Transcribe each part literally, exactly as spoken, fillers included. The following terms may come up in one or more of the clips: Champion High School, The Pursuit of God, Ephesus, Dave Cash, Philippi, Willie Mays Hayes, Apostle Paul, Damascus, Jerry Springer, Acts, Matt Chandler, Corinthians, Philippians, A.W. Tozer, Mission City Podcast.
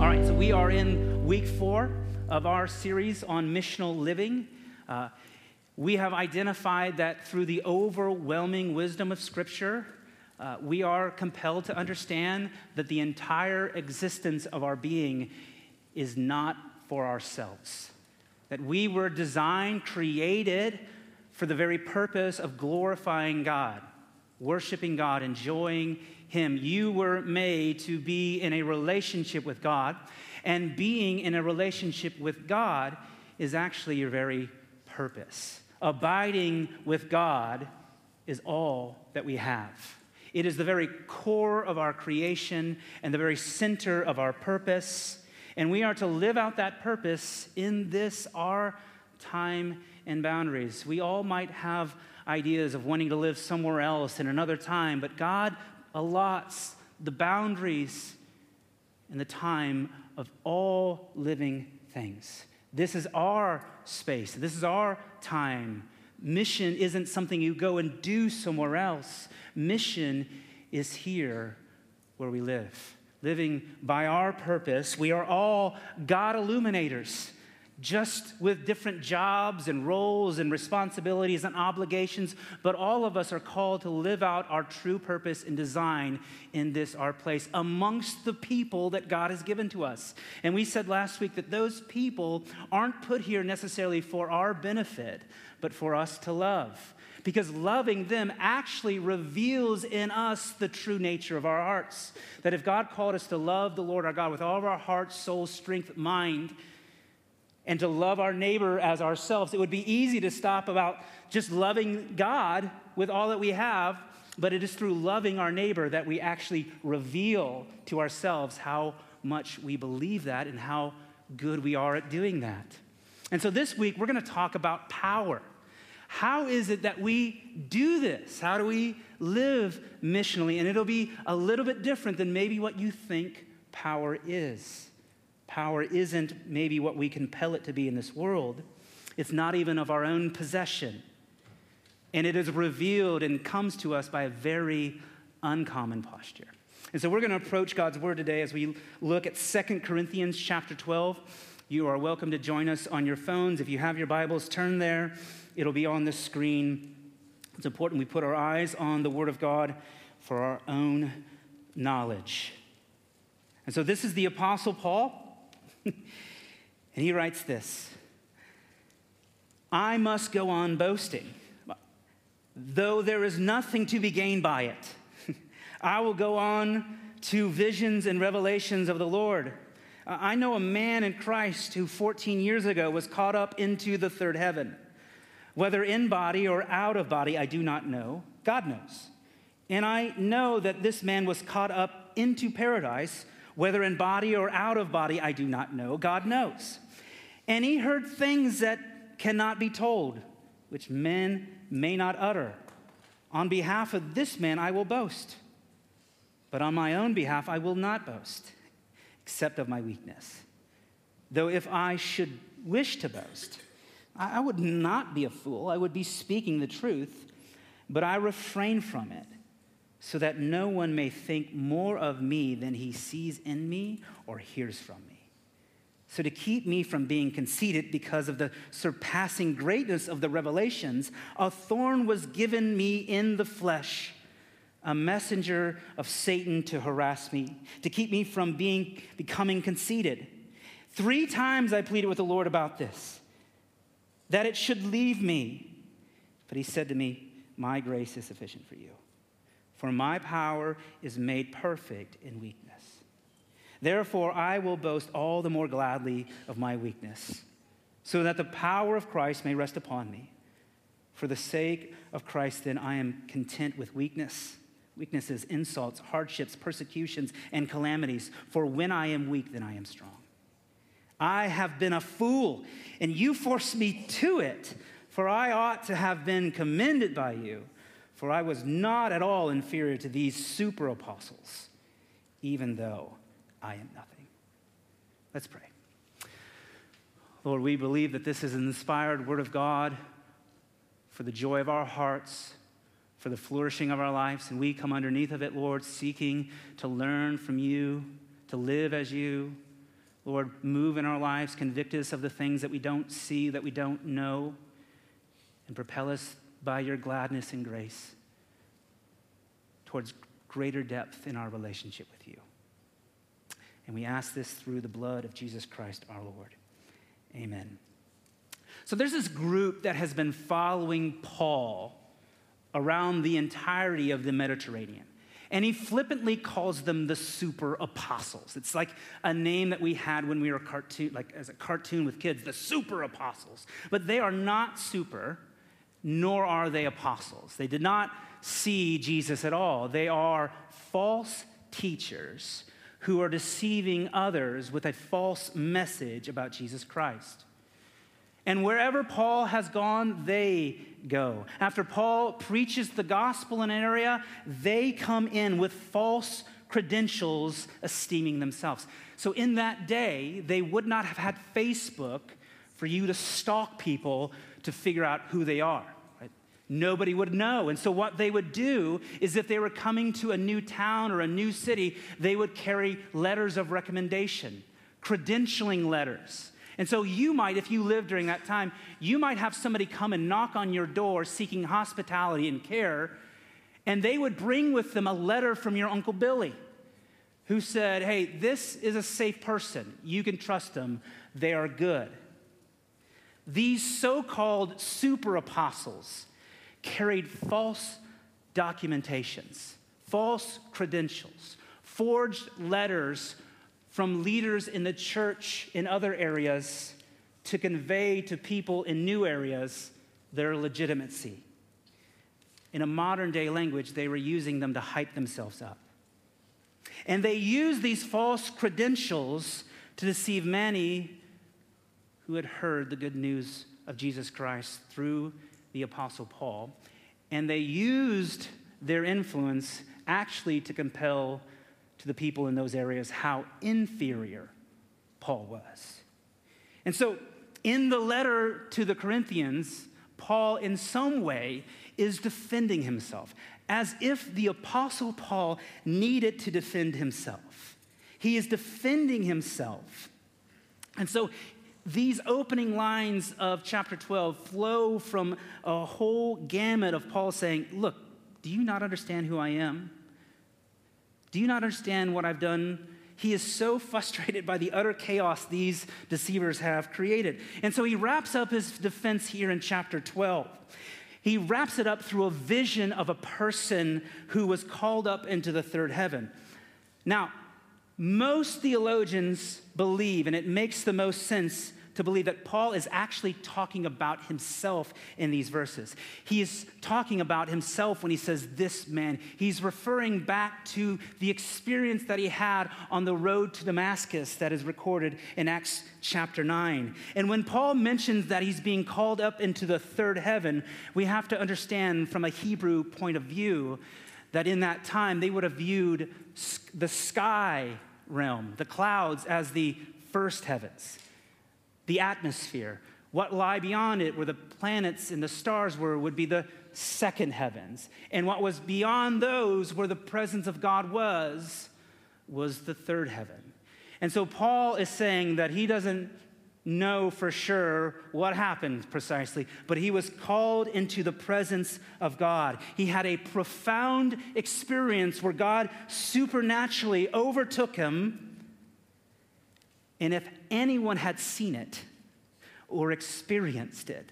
All right, so we are in week four of our series on missional living. Uh, we have identified that through the overwhelming wisdom of Scripture, Uh, we are compelled to understand that the entire existence of our being is not for ourselves. That we were designed, created for the very purpose of glorifying God, worshiping God, enjoying Him. You were made to be in a relationship with God, and being in a relationship with God is actually your very purpose. Abiding with God is all that we have. It is the very core of our creation and the very center of our purpose. And we are to live out that purpose in this, our time and boundaries. We all might have ideas of wanting to live somewhere else in another time, but God allots the boundaries and the time of all living things. This is our space. This is our time. Mission isn't something you go and do somewhere else. Mission is here where we live, living by our purpose. We are all God illuminators, just with different jobs and roles and responsibilities and obligations, but all of us are called to live out our true purpose and design in this, our place, amongst the people that God has given to us. And we said last week that those people aren't put here necessarily for our benefit, but for us to love, because loving them actually reveals in us the true nature of our hearts, that if God called us to love the Lord our God with all of our heart, soul, strength, mind, and to love our neighbor as ourselves, it would be easy to stop about just loving God with all that we have, but it is through loving our neighbor that we actually reveal to ourselves how much we believe that and how good we are at doing that. And so this week, we're going to talk about power. How is it that we do this? How do we live missionally? And it'll be a little bit different than maybe what you think power is. Power isn't maybe what we compel it to be in this world. It's not even of our own possession. And it is revealed and comes to us by a very uncommon posture. And so we're going to approach God's word today as we look at Second Corinthians chapter twelve. You are welcome to join us on your phones. If you have your Bibles, turn there. It'll be on the screen. It's important we put our eyes on the word of God for our own knowledge. And so this is the Apostle Paul. And he writes this: I must go on boasting, though there is nothing to be gained by it. I will go on to visions and revelations of the Lord. I know a man in Christ who fourteen years ago was caught up into the third heaven. Whether in body or out of body, I do not know. God knows. And I know that this man was caught up into paradise. Whether in body or out of body, I do not know. God knows. And he heard things that cannot be told, which men may not utter. On behalf of this man, I will boast. But on my own behalf, I will not boast, except of my weakness. Though if I should wish to boast, I would not be a fool. I would be speaking the truth, but I refrain from it, so that no one may think more of me than he sees in me or hears from me. So to keep me from being conceited because of the surpassing greatness of the revelations, a thorn was given me in the flesh, a messenger of Satan to harass me, to keep me from being becoming conceited. Three times I pleaded with the Lord about this, that it should leave me. But he said to me, my grace is sufficient for you, for my power is made perfect in weakness. Therefore, I will boast all the more gladly of my weakness, so that the power of Christ may rest upon me. For the sake of Christ, then, I am content with weakness, weaknesses, insults, hardships, persecutions, and calamities. For when I am weak, then I am strong. I have been a fool, and you forced me to it, for I ought to have been commended by you, for I was not at all inferior to these super apostles, even though I am nothing. Let's pray. Lord, we believe that this is an inspired word of God for the joy of our hearts, for the flourishing of our lives, and we come underneath of it, Lord, seeking to learn from you, to live as you. Lord, move in our lives, convict us of the things that we don't see, that we don't know, and propel us by your gladness and grace towards greater depth in our relationship with you. And we ask this through the blood of Jesus Christ, our Lord. Amen. So there's this group that has been following Paul around the entirety of the Mediterranean. And he flippantly calls them the super apostles. It's like a name that we had when we were cartoon, like as a cartoon with kids, the super apostles. But they are not super, nor are they apostles. They did not see Jesus at all. They are false teachers who are deceiving others with a false message about Jesus Christ. And wherever Paul has gone, they go. After Paul preaches the gospel in an area, they come in with false credentials, esteeming themselves. So in that day, they would not have had Facebook for you to stalk people to figure out who they are. Right? Nobody would know. And so what they would do is if they were coming to a new town or a new city, they would carry letters of recommendation, credentialing letters. And so you might, if you lived during that time, you might have somebody come and knock on your door seeking hospitality and care, and they would bring with them a letter from your Uncle Billy who said, hey, this is a safe person. You can trust them. They are good. These so-called super apostles carried false documentations, false credentials, forged letters from leaders in the church in other areas to convey to people in new areas their legitimacy. In a modern day language, they were using them to hype themselves up. And they used these false credentials to deceive many who had heard the good news of Jesus Christ through the Apostle Paul. And they used their influence actually to compel to the people in those areas how inferior Paul was. And so in the letter to the Corinthians, Paul in some way is defending himself, as if the Apostle Paul needed to defend himself. He is defending himself. And so these opening lines of chapter twelve flow from a whole gamut of Paul saying, look, do you not understand who I am? Do you not understand what I've done? He is so frustrated by the utter chaos these deceivers have created. And so he wraps up his defense here in chapter twelve. He wraps it up through a vision of a person who was called up into the third heaven. Now, most theologians believe, and it makes the most sense to believe, that Paul is actually talking about himself in these verses. He is talking about himself when he says this man. He's referring back to the experience that he had on the road to Damascus that is recorded in Acts chapter nine. And when Paul mentions that he's being called up into the third heaven, we have to understand from a Hebrew point of view that in that time they would have viewed the sky realm, the clouds, as the first heavens. The atmosphere, what lie beyond it, where the planets and the stars were, would be the second heavens. And what was beyond those, where the presence of God was, was the third heaven. And so Paul is saying that he doesn't know for sure what happened precisely, but he was called into the presence of God. He had a profound experience where God supernaturally overtook him. And if anyone had seen it or experienced it,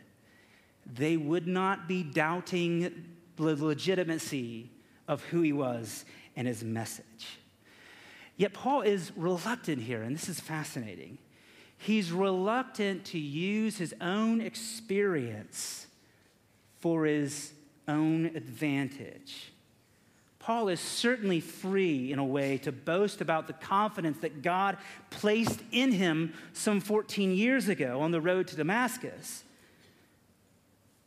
they would not be doubting the legitimacy of who he was and his message. Yet Paul is reluctant here, and this is fascinating. He's reluctant to use his own experience for his own advantage. Paul is certainly free in a way to boast about the confidence that God placed in him some fourteen years ago on the road to Damascus.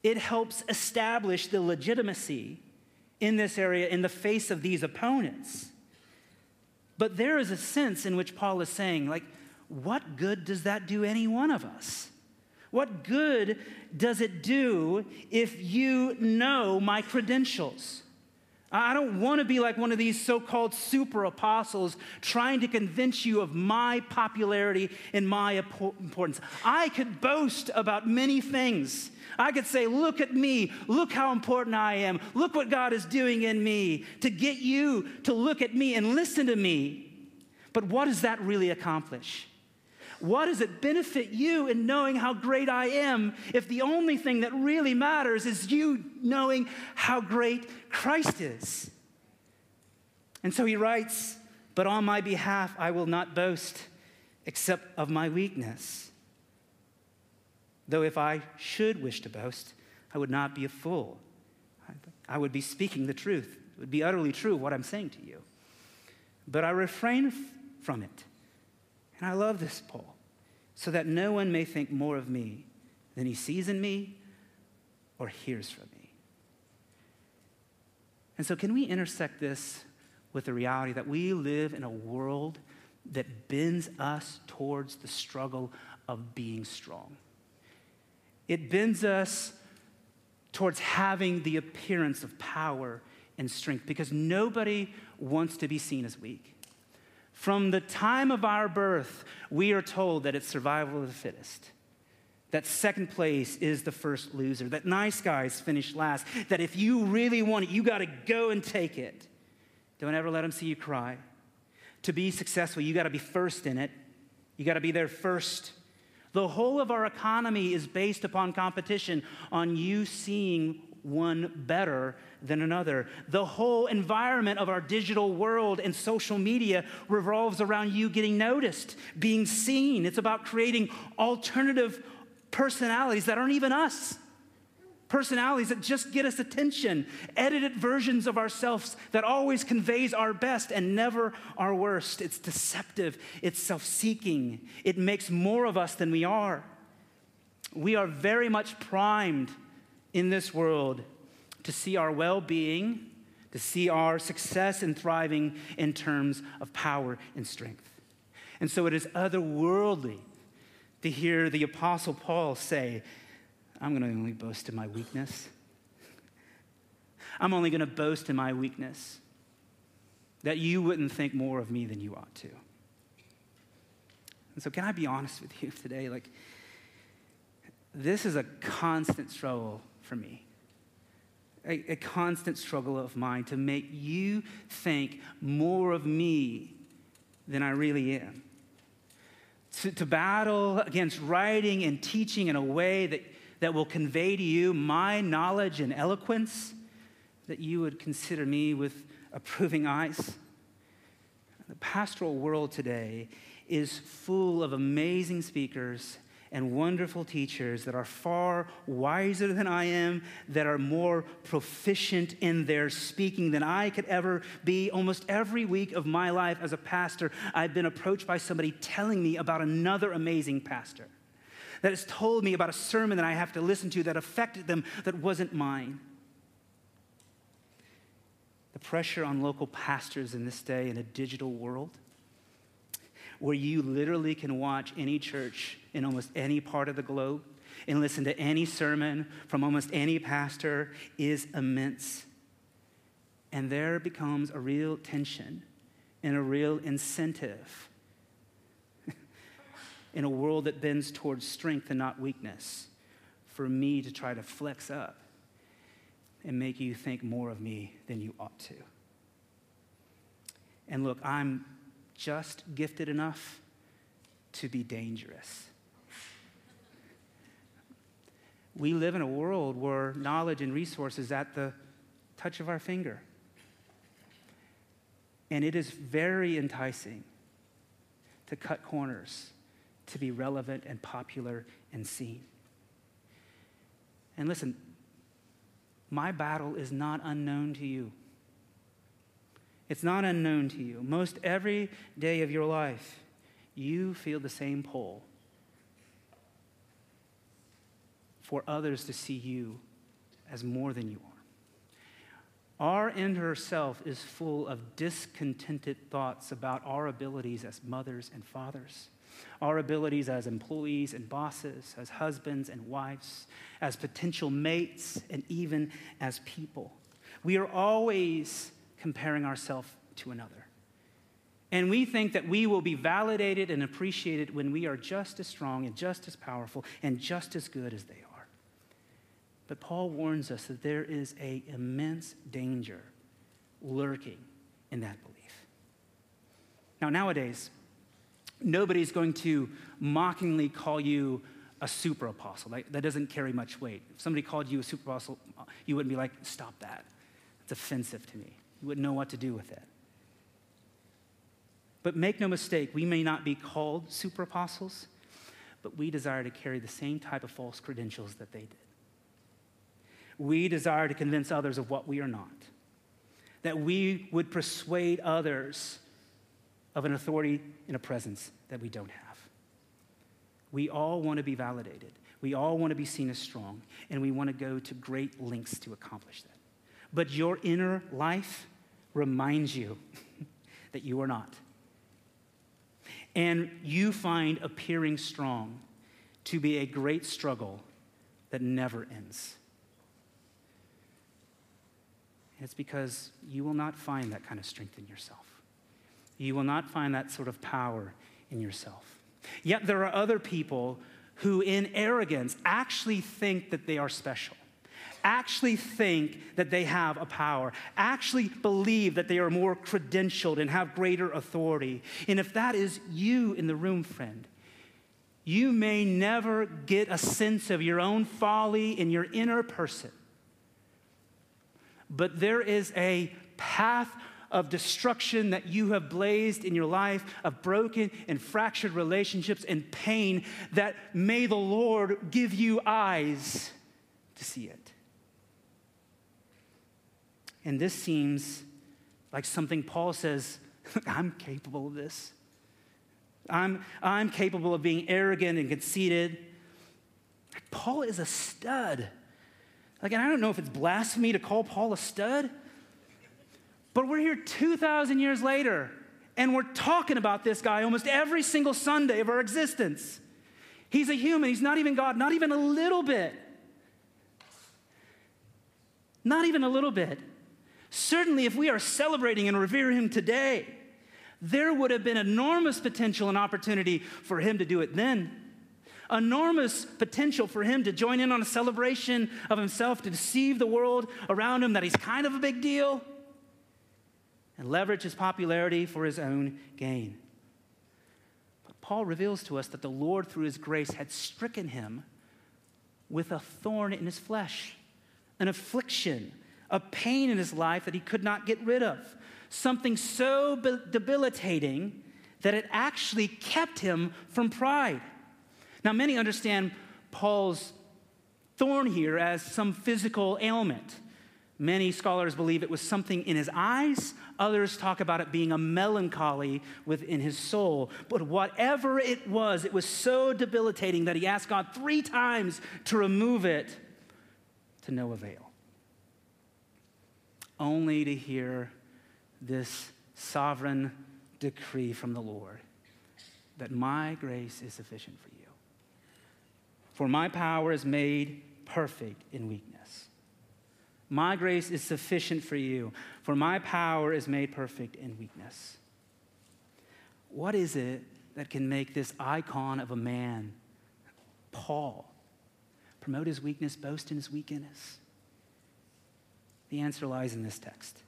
It helps establish the legitimacy in this area in the face of these opponents. But there is a sense in which Paul is saying, like, what good does that do any one of us? What good does it do if you know my credentials? I don't want to be like one of these so-called super apostles trying to convince you of my popularity and my importance. I could boast about many things. I could say, look at me. Look how important I am. Look what God is doing in me, to get you to look at me and listen to me. But what does that really accomplish? What does it benefit you in knowing how great I am if the only thing that really matters is you knowing how great Christ is? And so he writes, but on my behalf I will not boast except of my weakness. Though if I should wish to boast, I would not be a fool. I would be speaking the truth. It would be utterly true what I'm saying to you. But I refrain from it. And I love this, Paul, so that no one may think more of me than he sees in me or hears from me. And so can we intersect this with the reality that we live in a world that bends us towards the struggle of being strong? It bends us towards having the appearance of power and strength, because nobody wants to be seen as weak. From the time of our birth, we are told that it's survival of the fittest, that second place is the first loser, that nice guys finish last, that if you really want it, you got to go and take it. Don't ever let them see you cry. To be successful, you got to be first in it. You got to be there first. The whole of our economy is based upon competition, on you seeing one better than another. The whole environment of our digital world and social media revolves around you getting noticed, being seen. It's about creating alternative personalities that aren't even us. Personalities that just get us attention, edited versions of ourselves that always conveys our best and never our worst. It's deceptive. It's self-seeking. It makes more of us than we are. We are very much primed in this world to see our well-being, to see our success and thriving in terms of power and strength. And so it is otherworldly to hear the Apostle Paul say, I'm going to only boast in my weakness. I'm only going to boast in my weakness, that you wouldn't think more of me than you ought to. And so can I be honest with you today? Like, this is a constant struggle for me, a, a constant struggle of mine to make you think more of me than I really am, to, to battle against writing and teaching in a way that, that will convey to you my knowledge and eloquence, that you would consider me with approving eyes. The pastoral world today is full of amazing speakers and wonderful teachers that are far wiser than I am, that are more proficient in their speaking than I could ever be. Almost every week of my life as a pastor, I've been approached by somebody telling me about another amazing pastor that has told me about a sermon that I have to listen to that affected them that wasn't mine. The pressure on local pastors in this day in a digital world where you literally can watch any church in almost any part of the globe and listen to any sermon from almost any pastor is immense. And there becomes a real tension and a real incentive in a world that bends towards strength and not weakness for me to try to flex up and make you think more of me than you ought to. And look, I'm just gifted enough to be dangerous. We live in a world where knowledge and resources at the touch of our finger. And it is very enticing to cut corners, to be relevant and popular and seen. And listen, my battle is not unknown to you. It's not unknown to you. Most every day of your life, you feel the same pull for others to see you as more than you are. Our inner self is full of discontented thoughts about our abilities as mothers and fathers, our abilities as employees and bosses, as husbands and wives, as potential mates, and even as people. We are always comparing ourselves to another. And we think that we will be validated and appreciated when we are just as strong and just as powerful and just as good as they are. But Paul warns us that there is an immense danger lurking in that belief. Now, nowadays, nobody's going to mockingly call you a super apostle. That, that doesn't carry much weight. If somebody called you a super apostle, you wouldn't be like, stop that. It's offensive to me. You wouldn't know what to do with it. But make no mistake, we may not be called super apostles, but we desire to carry the same type of false credentials that they did. We desire to convince others of what we are not, that we would persuade others of an authority and a presence that we don't have. We all want to be validated. We all want to be seen as strong, and we want to go to great lengths to accomplish that. But your inner life reminds you that you are not. And you find appearing strong to be a great struggle that never ends. And it's because you will not find that kind of strength in yourself. You will not find that sort of power in yourself. Yet there are other people who, in arrogance, actually think that they are special, actually think that they have a power, actually believe that they are more credentialed and have greater authority. And if that is you in the room, friend, you may never get a sense of your own folly in your inner person. But there is a path of destruction that you have blazed in your life, of broken and fractured relationships and pain, that may the Lord give you eyes to see it. And this seems like something Paul says, I'm capable of this. I'm, I'm capable of being arrogant and conceited. Paul is a stud. Like, and I don't know if it's blasphemy to call Paul a stud, but we're here two thousand years later, and we're talking about this guy almost every single Sunday of our existence. He's a human. He's not even God, not even a little bit. Not even a little bit. Certainly, if we are celebrating and revering him today, there would have been enormous potential and opportunity for him to do it then. Enormous potential for him to join in on a celebration of himself, to deceive the world around him that he's kind of a big deal, and leverage his popularity for his own gain. But Paul reveals to us that the Lord, through his grace, had stricken him with a thorn in his flesh, an affliction, a pain in his life that he could not get rid of, something so debilitating that it actually kept him from pride. Now, many understand Paul's thorn here as some physical ailment. Many scholars believe it was something in his eyes. Others talk about it being a melancholy within his soul. But whatever it was, it was so debilitating that he asked God three times to remove it, to no avail. Only to hear this sovereign decree from the Lord that my grace is sufficient for you, for my power is made perfect in weakness. My grace is sufficient for you, for my power is made perfect in weakness. What is it that can make this icon of a man, Paul, promote his weakness, boast in his weakness? The answer lies in this text.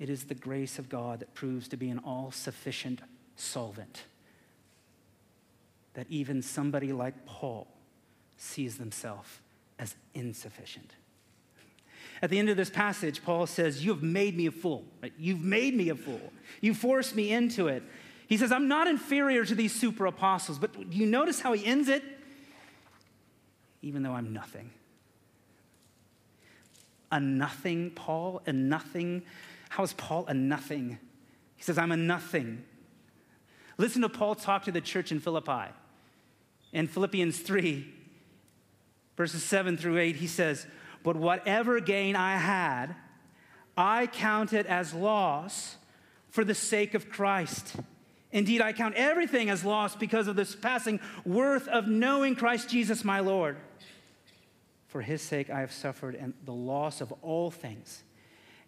It is the grace of God that proves to be an all-sufficient solvent, that even somebody like Paul sees themselves as insufficient. At the end of this passage, Paul says, you have made me a fool. Right? You've made me a fool. You forced me into it. He says, I'm not inferior to these super apostles, but do you notice how he ends it? Even though I'm nothing. A nothing Paul, a nothing How is Paul a nothing? He says, I'm a nothing. Listen to Paul talk to the church in Philippi. In Philippians three, verses seven through eight, he says, but whatever gain I had, I counted as loss for the sake of Christ. Indeed, I count everything as loss because of the surpassing worth of knowing Christ Jesus, my Lord. For his sake, I have suffered and the loss of all things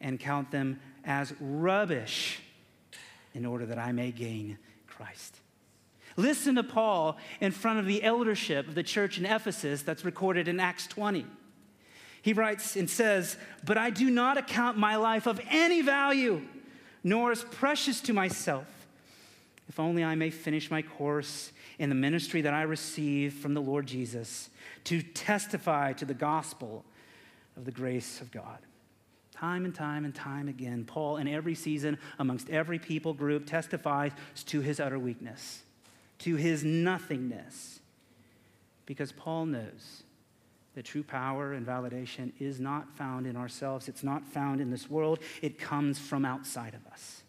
and count them as rubbish in order that I may gain Christ. Listen to Paul in front of the eldership of the church in Ephesus that's recorded in Acts twenty. He writes and says, but I do not account my life of any value, nor as precious to myself, if only I may finish my course in the ministry that I receive from the Lord Jesus to testify to the gospel of the grace of God. Time and time and time again, Paul, in every season, amongst every people group, testifies to his utter weakness, to his nothingness, because Paul knows that true power and validation is not found in ourselves. It's not found in this world. It comes from outside of us.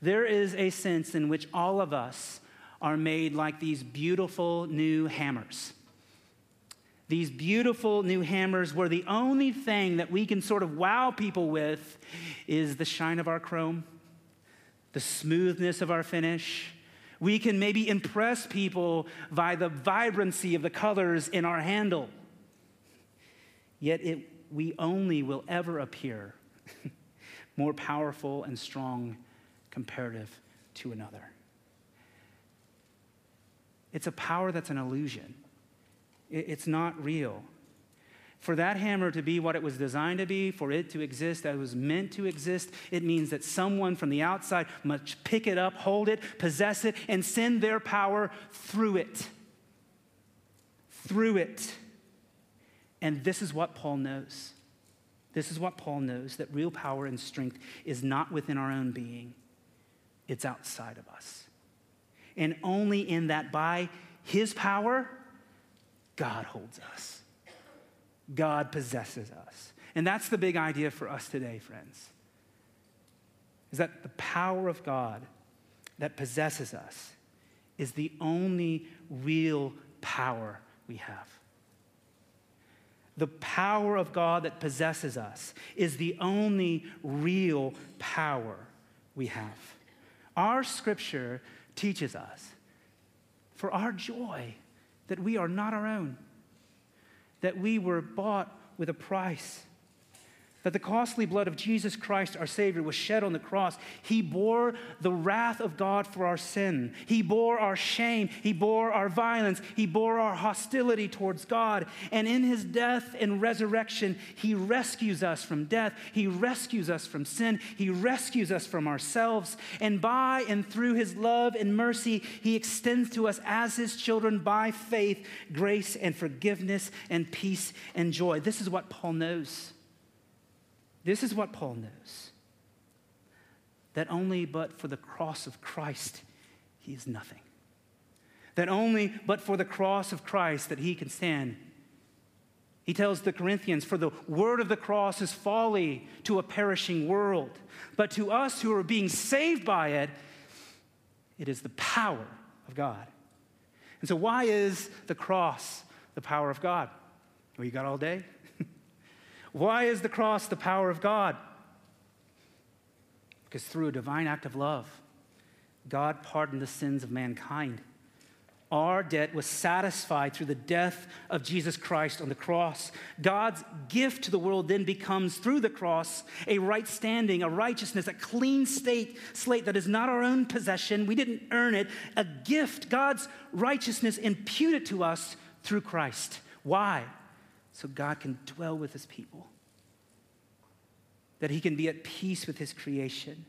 There is a sense in which all of us are made like these beautiful new hammers. These beautiful new hammers where the only thing that we can sort of wow people with is the shine of our chrome, the smoothness of our finish. We can maybe impress people by the vibrancy of the colors in our handle. Yet it, we only will ever appear more powerful and strong comparative to another. It's a power that's an illusion. It's not real. For that hammer to be what it was designed to be, for it to exist, that it was meant to exist, it means that someone from the outside must pick it up, hold it, possess it, and send their power through it. Through it. And this is what Paul knows. This is what Paul knows, that real power and strength is not within our own being. It's outside of us. And only in that by his power, God holds us. God possesses us. And that's the big idea for us today, friends, is that the power of God that possesses us is the only real power we have. The power of God that possesses us is the only real power we have. Our scripture teaches us, for our joy, that we are not our own, that we were bought with a price, that the costly blood of Jesus Christ, our Savior, was shed on the cross. He bore the wrath of God for our sin. He bore our shame. He bore our violence. He bore our hostility towards God. And in his death and resurrection, he rescues us from death. He rescues us from sin. He rescues us from ourselves. And by and through his love and mercy, he extends to us as his children by faith, grace and forgiveness and peace and joy. This is what Paul knows. This is what Paul knows, that only but for the cross of Christ, he is nothing. That only but for the cross of Christ that he can stand. He tells the Corinthians, for the word of the cross is folly to a perishing world, but to us who are being saved by it, it is the power of God. And so why is the cross the power of God? Well, you got all day? Why is the cross the power of God? Because through a divine act of love, God pardoned the sins of mankind. Our debt was satisfied through the death of Jesus Christ on the cross. God's gift to the world then becomes, through the cross, a right standing, a righteousness, a clean state, slate that is not our own possession. We didn't earn it. A gift, God's righteousness imputed to us through Christ. Why? So God can dwell with his people, that he can be at peace with his creation.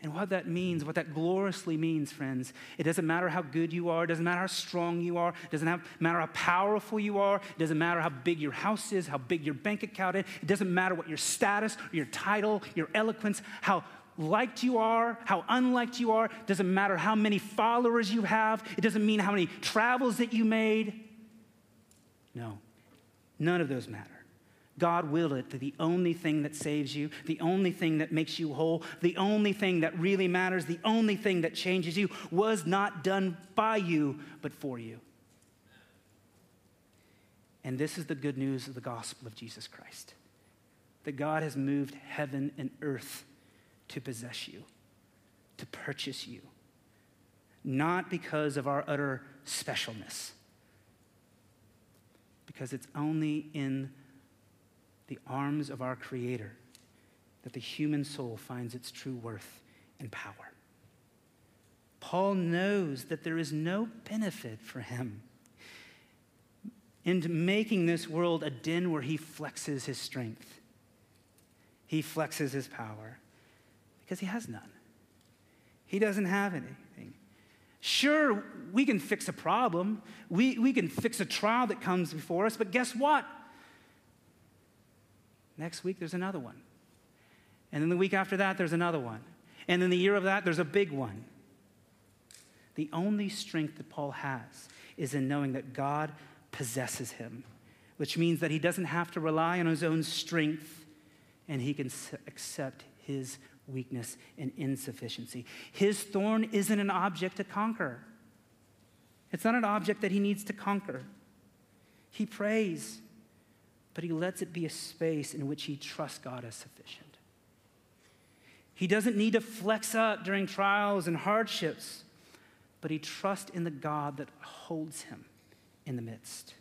And what that means, what that gloriously means, friends, it doesn't matter how good you are, it doesn't matter how strong you are, it doesn't matter how powerful you are, it doesn't matter how big your house is, how big your bank account is, it doesn't matter what your status, your title, your eloquence, how liked you are, how unliked you are, it doesn't matter how many followers you have, it doesn't mean how many travels that you made. No. None of those matter. God willed it, the only thing that saves you, the only thing that makes you whole, the only thing that really matters, the only thing that changes you was not done by you, but for you. And this is the good news of the gospel of Jesus Christ, that God has moved heaven and earth to possess you, to purchase you, not because of our utter specialness, because it's only in the arms of our Creator that the human soul finds its true worth and power. Paul knows that there is no benefit for him in making this world a den where he flexes his strength. He flexes his power because he has none. He doesn't have anything. Sure, we can fix a problem. We, we can fix a trial that comes before us, but guess what? Next week, there's another one. And then the week after that, there's another one. And then the year of that, there's a big one. The only strength that Paul has is in knowing that God possesses him, which means that he doesn't have to rely on his own strength, and he can accept his weakness and insufficiency. His thorn isn't an object to conquer. It's not an object that he needs to conquer. He prays, but he lets it be a space in which he trusts God as sufficient. He doesn't need to flex up during trials and hardships, but he trusts in the God that holds him in the midst.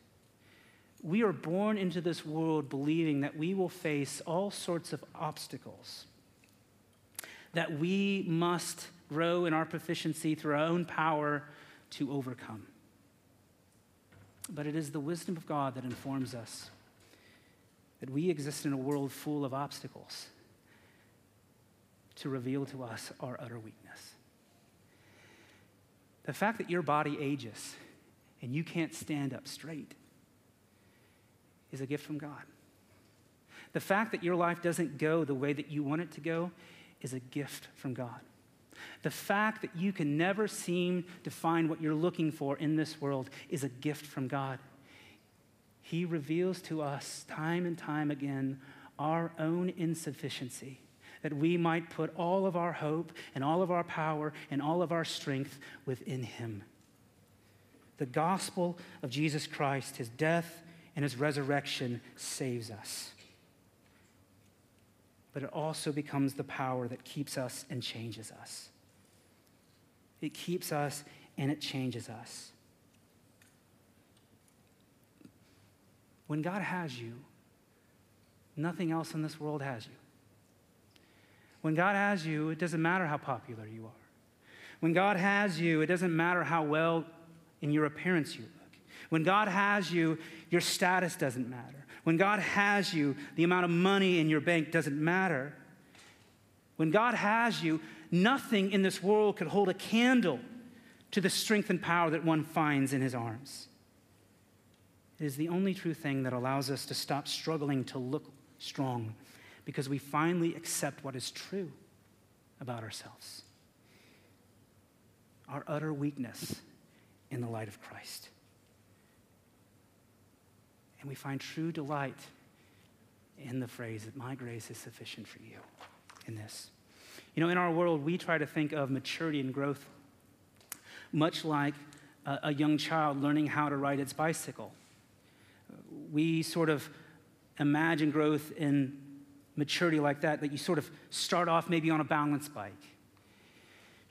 We are born into this world believing that we will face all sorts of obstacles, that we must grow in our proficiency through our own power to overcome. But it is the wisdom of God that informs us that we exist in a world full of obstacles to reveal to us our utter weakness. The fact that your body ages and you can't stand up straight is a gift from God. The fact that your life doesn't go the way that you want it to go is a gift from God. The fact that you can never seem to find what you're looking for in this world is a gift from God. He reveals to us time and time again our own insufficiency, that we might put all of our hope and all of our power and all of our strength within him. The gospel of Jesus Christ, his death and his resurrection, saves us. But it also becomes the power that keeps us and changes us. It keeps us and it changes us. When God has you, nothing else in this world has you. When God has you, it doesn't matter how popular you are. When God has you, it doesn't matter how well in your appearance you look. When God has you, your status doesn't matter. When God has you, the amount of money in your bank doesn't matter. When God has you, nothing in this world could hold a candle to the strength and power that one finds in his arms. It is the only true thing that allows us to stop struggling to look strong, because we finally accept what is true about ourselves, our utter weakness in the light of Christ. And we find true delight in the phrase that my grace is sufficient for you in this. You know, in our world, we try to think of maturity and growth much like a, a young child learning how to ride its bicycle. We sort of imagine growth in maturity like that, that you sort of start off maybe on a balance bike,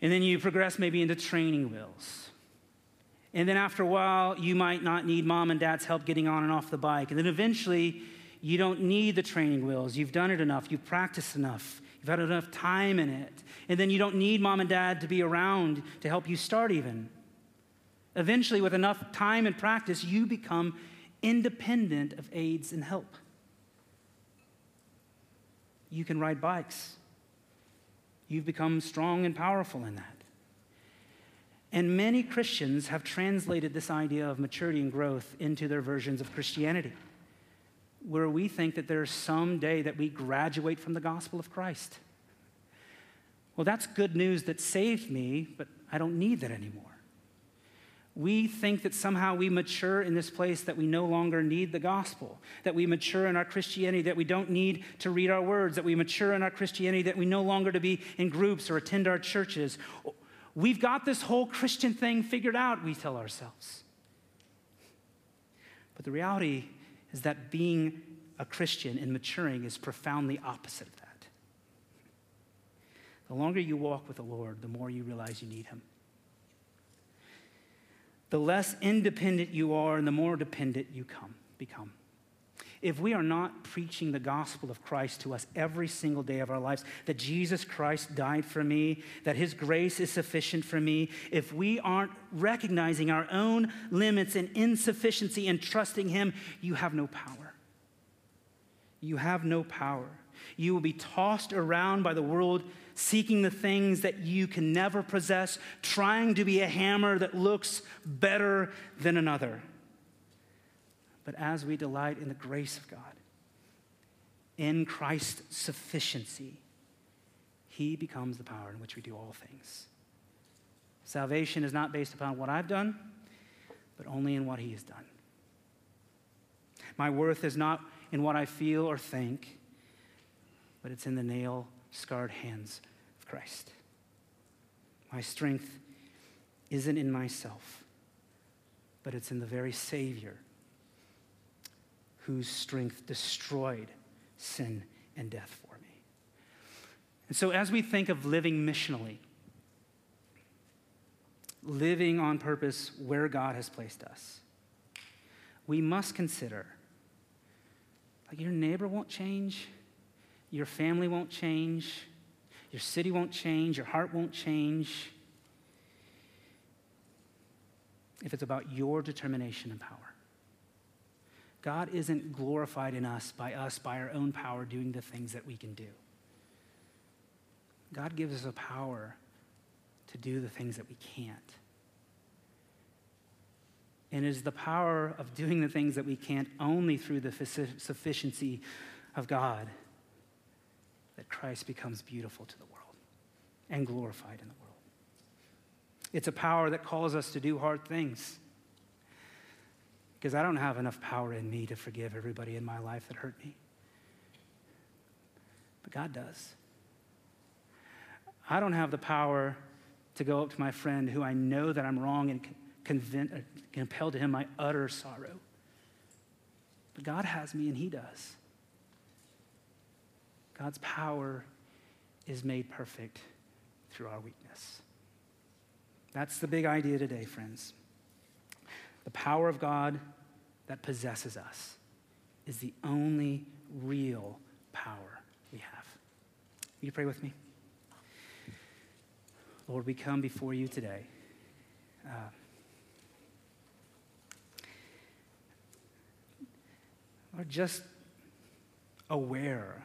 and then you progress maybe into training wheels. And then after a while, you might not need mom and dad's help getting on and off the bike. And then eventually, you don't need the training wheels. You've done it enough. You've practiced enough. You've had enough time in it. And then you don't need mom and dad to be around to help you start even. Eventually, with enough time and practice, you become independent of aids and help. You can ride bikes. You've become strong and powerful in that. And many Christians have translated this idea of maturity and growth into their versions of Christianity, where we think that there's some day that we graduate from the gospel of Christ. Well, that's good news that saved me, but I don't need that anymore. we think that somehow we mature in this place, that we no longer need the gospel, that we mature in our Christianity, that we don't need to read our words, that we mature in our Christianity, that we no longer to be in groups or attend our churches. We've got this whole Christian thing figured out, we tell ourselves. But the reality is that being a Christian and maturing is profoundly opposite of that. The longer you walk with the Lord, the more you realize you need him. The less independent you are and the more dependent you come become. If we are not preaching the gospel of Christ to us every single day of our lives, that Jesus Christ died for me, that his grace is sufficient for me, if we aren't recognizing our own limits and insufficiency and trusting him, you have no power. You have no power. You will be tossed around by the world, seeking the things that you can never possess, trying to be a hammer that looks better than another. But as we delight in the grace of God, in Christ's sufficiency, he becomes the power in which we do all things. Salvation is not based upon what I've done, but only in what he has done. My worth is not in what I feel or think, but it's in the nail scarred hands of Christ. My strength isn't in myself, but it's in the very Savior whose strength destroyed sin and death for me. And so as we think of living missionally, living on purpose where God has placed us, we must consider, like, your neighbor won't change, your family won't change, your city won't change, your heart won't change, if it's about your determination and power. God isn't glorified in us by us, by our own power, doing the things that we can do. God gives us a power to do the things that we can't. And it is the power of doing the things that we can't only through the sufficiency of God that Christ becomes beautiful to the world and glorified in the world. It's a power that calls us to do hard things, because I don't have enough power in me to forgive everybody in my life that hurt me. But God does. I don't have the power to go up to my friend who I know that I'm wrong and convince, compel to him my utter sorrow. But God has me and he does. God's power is made perfect through our weakness. That's the big idea today, friends. The power of God that possesses us is the only real power we have. Will you pray with me? Lord, we come before you today. Uh, Lord, just aware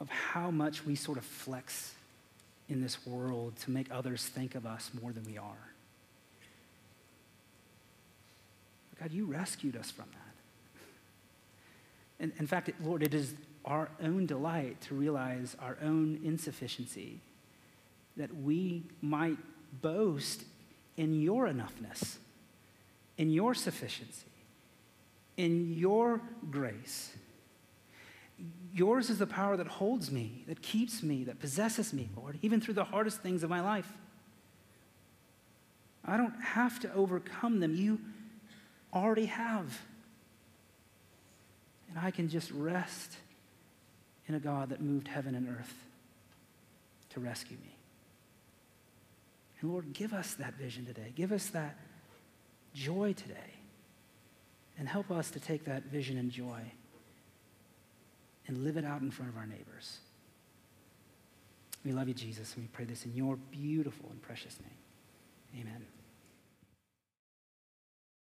of how much we sort of flex in this world to make others think of us more than we are. God, you rescued us from that. And in fact, it, Lord, it is our own delight to realize our own insufficiency, that we might boast in your enoughness, in your sufficiency, in your grace. Yours is the power that holds me, that keeps me, that possesses me, Lord, even through the hardest things of my life. I don't have to overcome them. You already have. And I can just rest in a God that moved heaven and earth to rescue me. And Lord, give us that vision today. Give us that joy today. And help us to take that vision and joy and live it out in front of our neighbors. We love you, Jesus, and we pray this in your beautiful and precious name. Amen.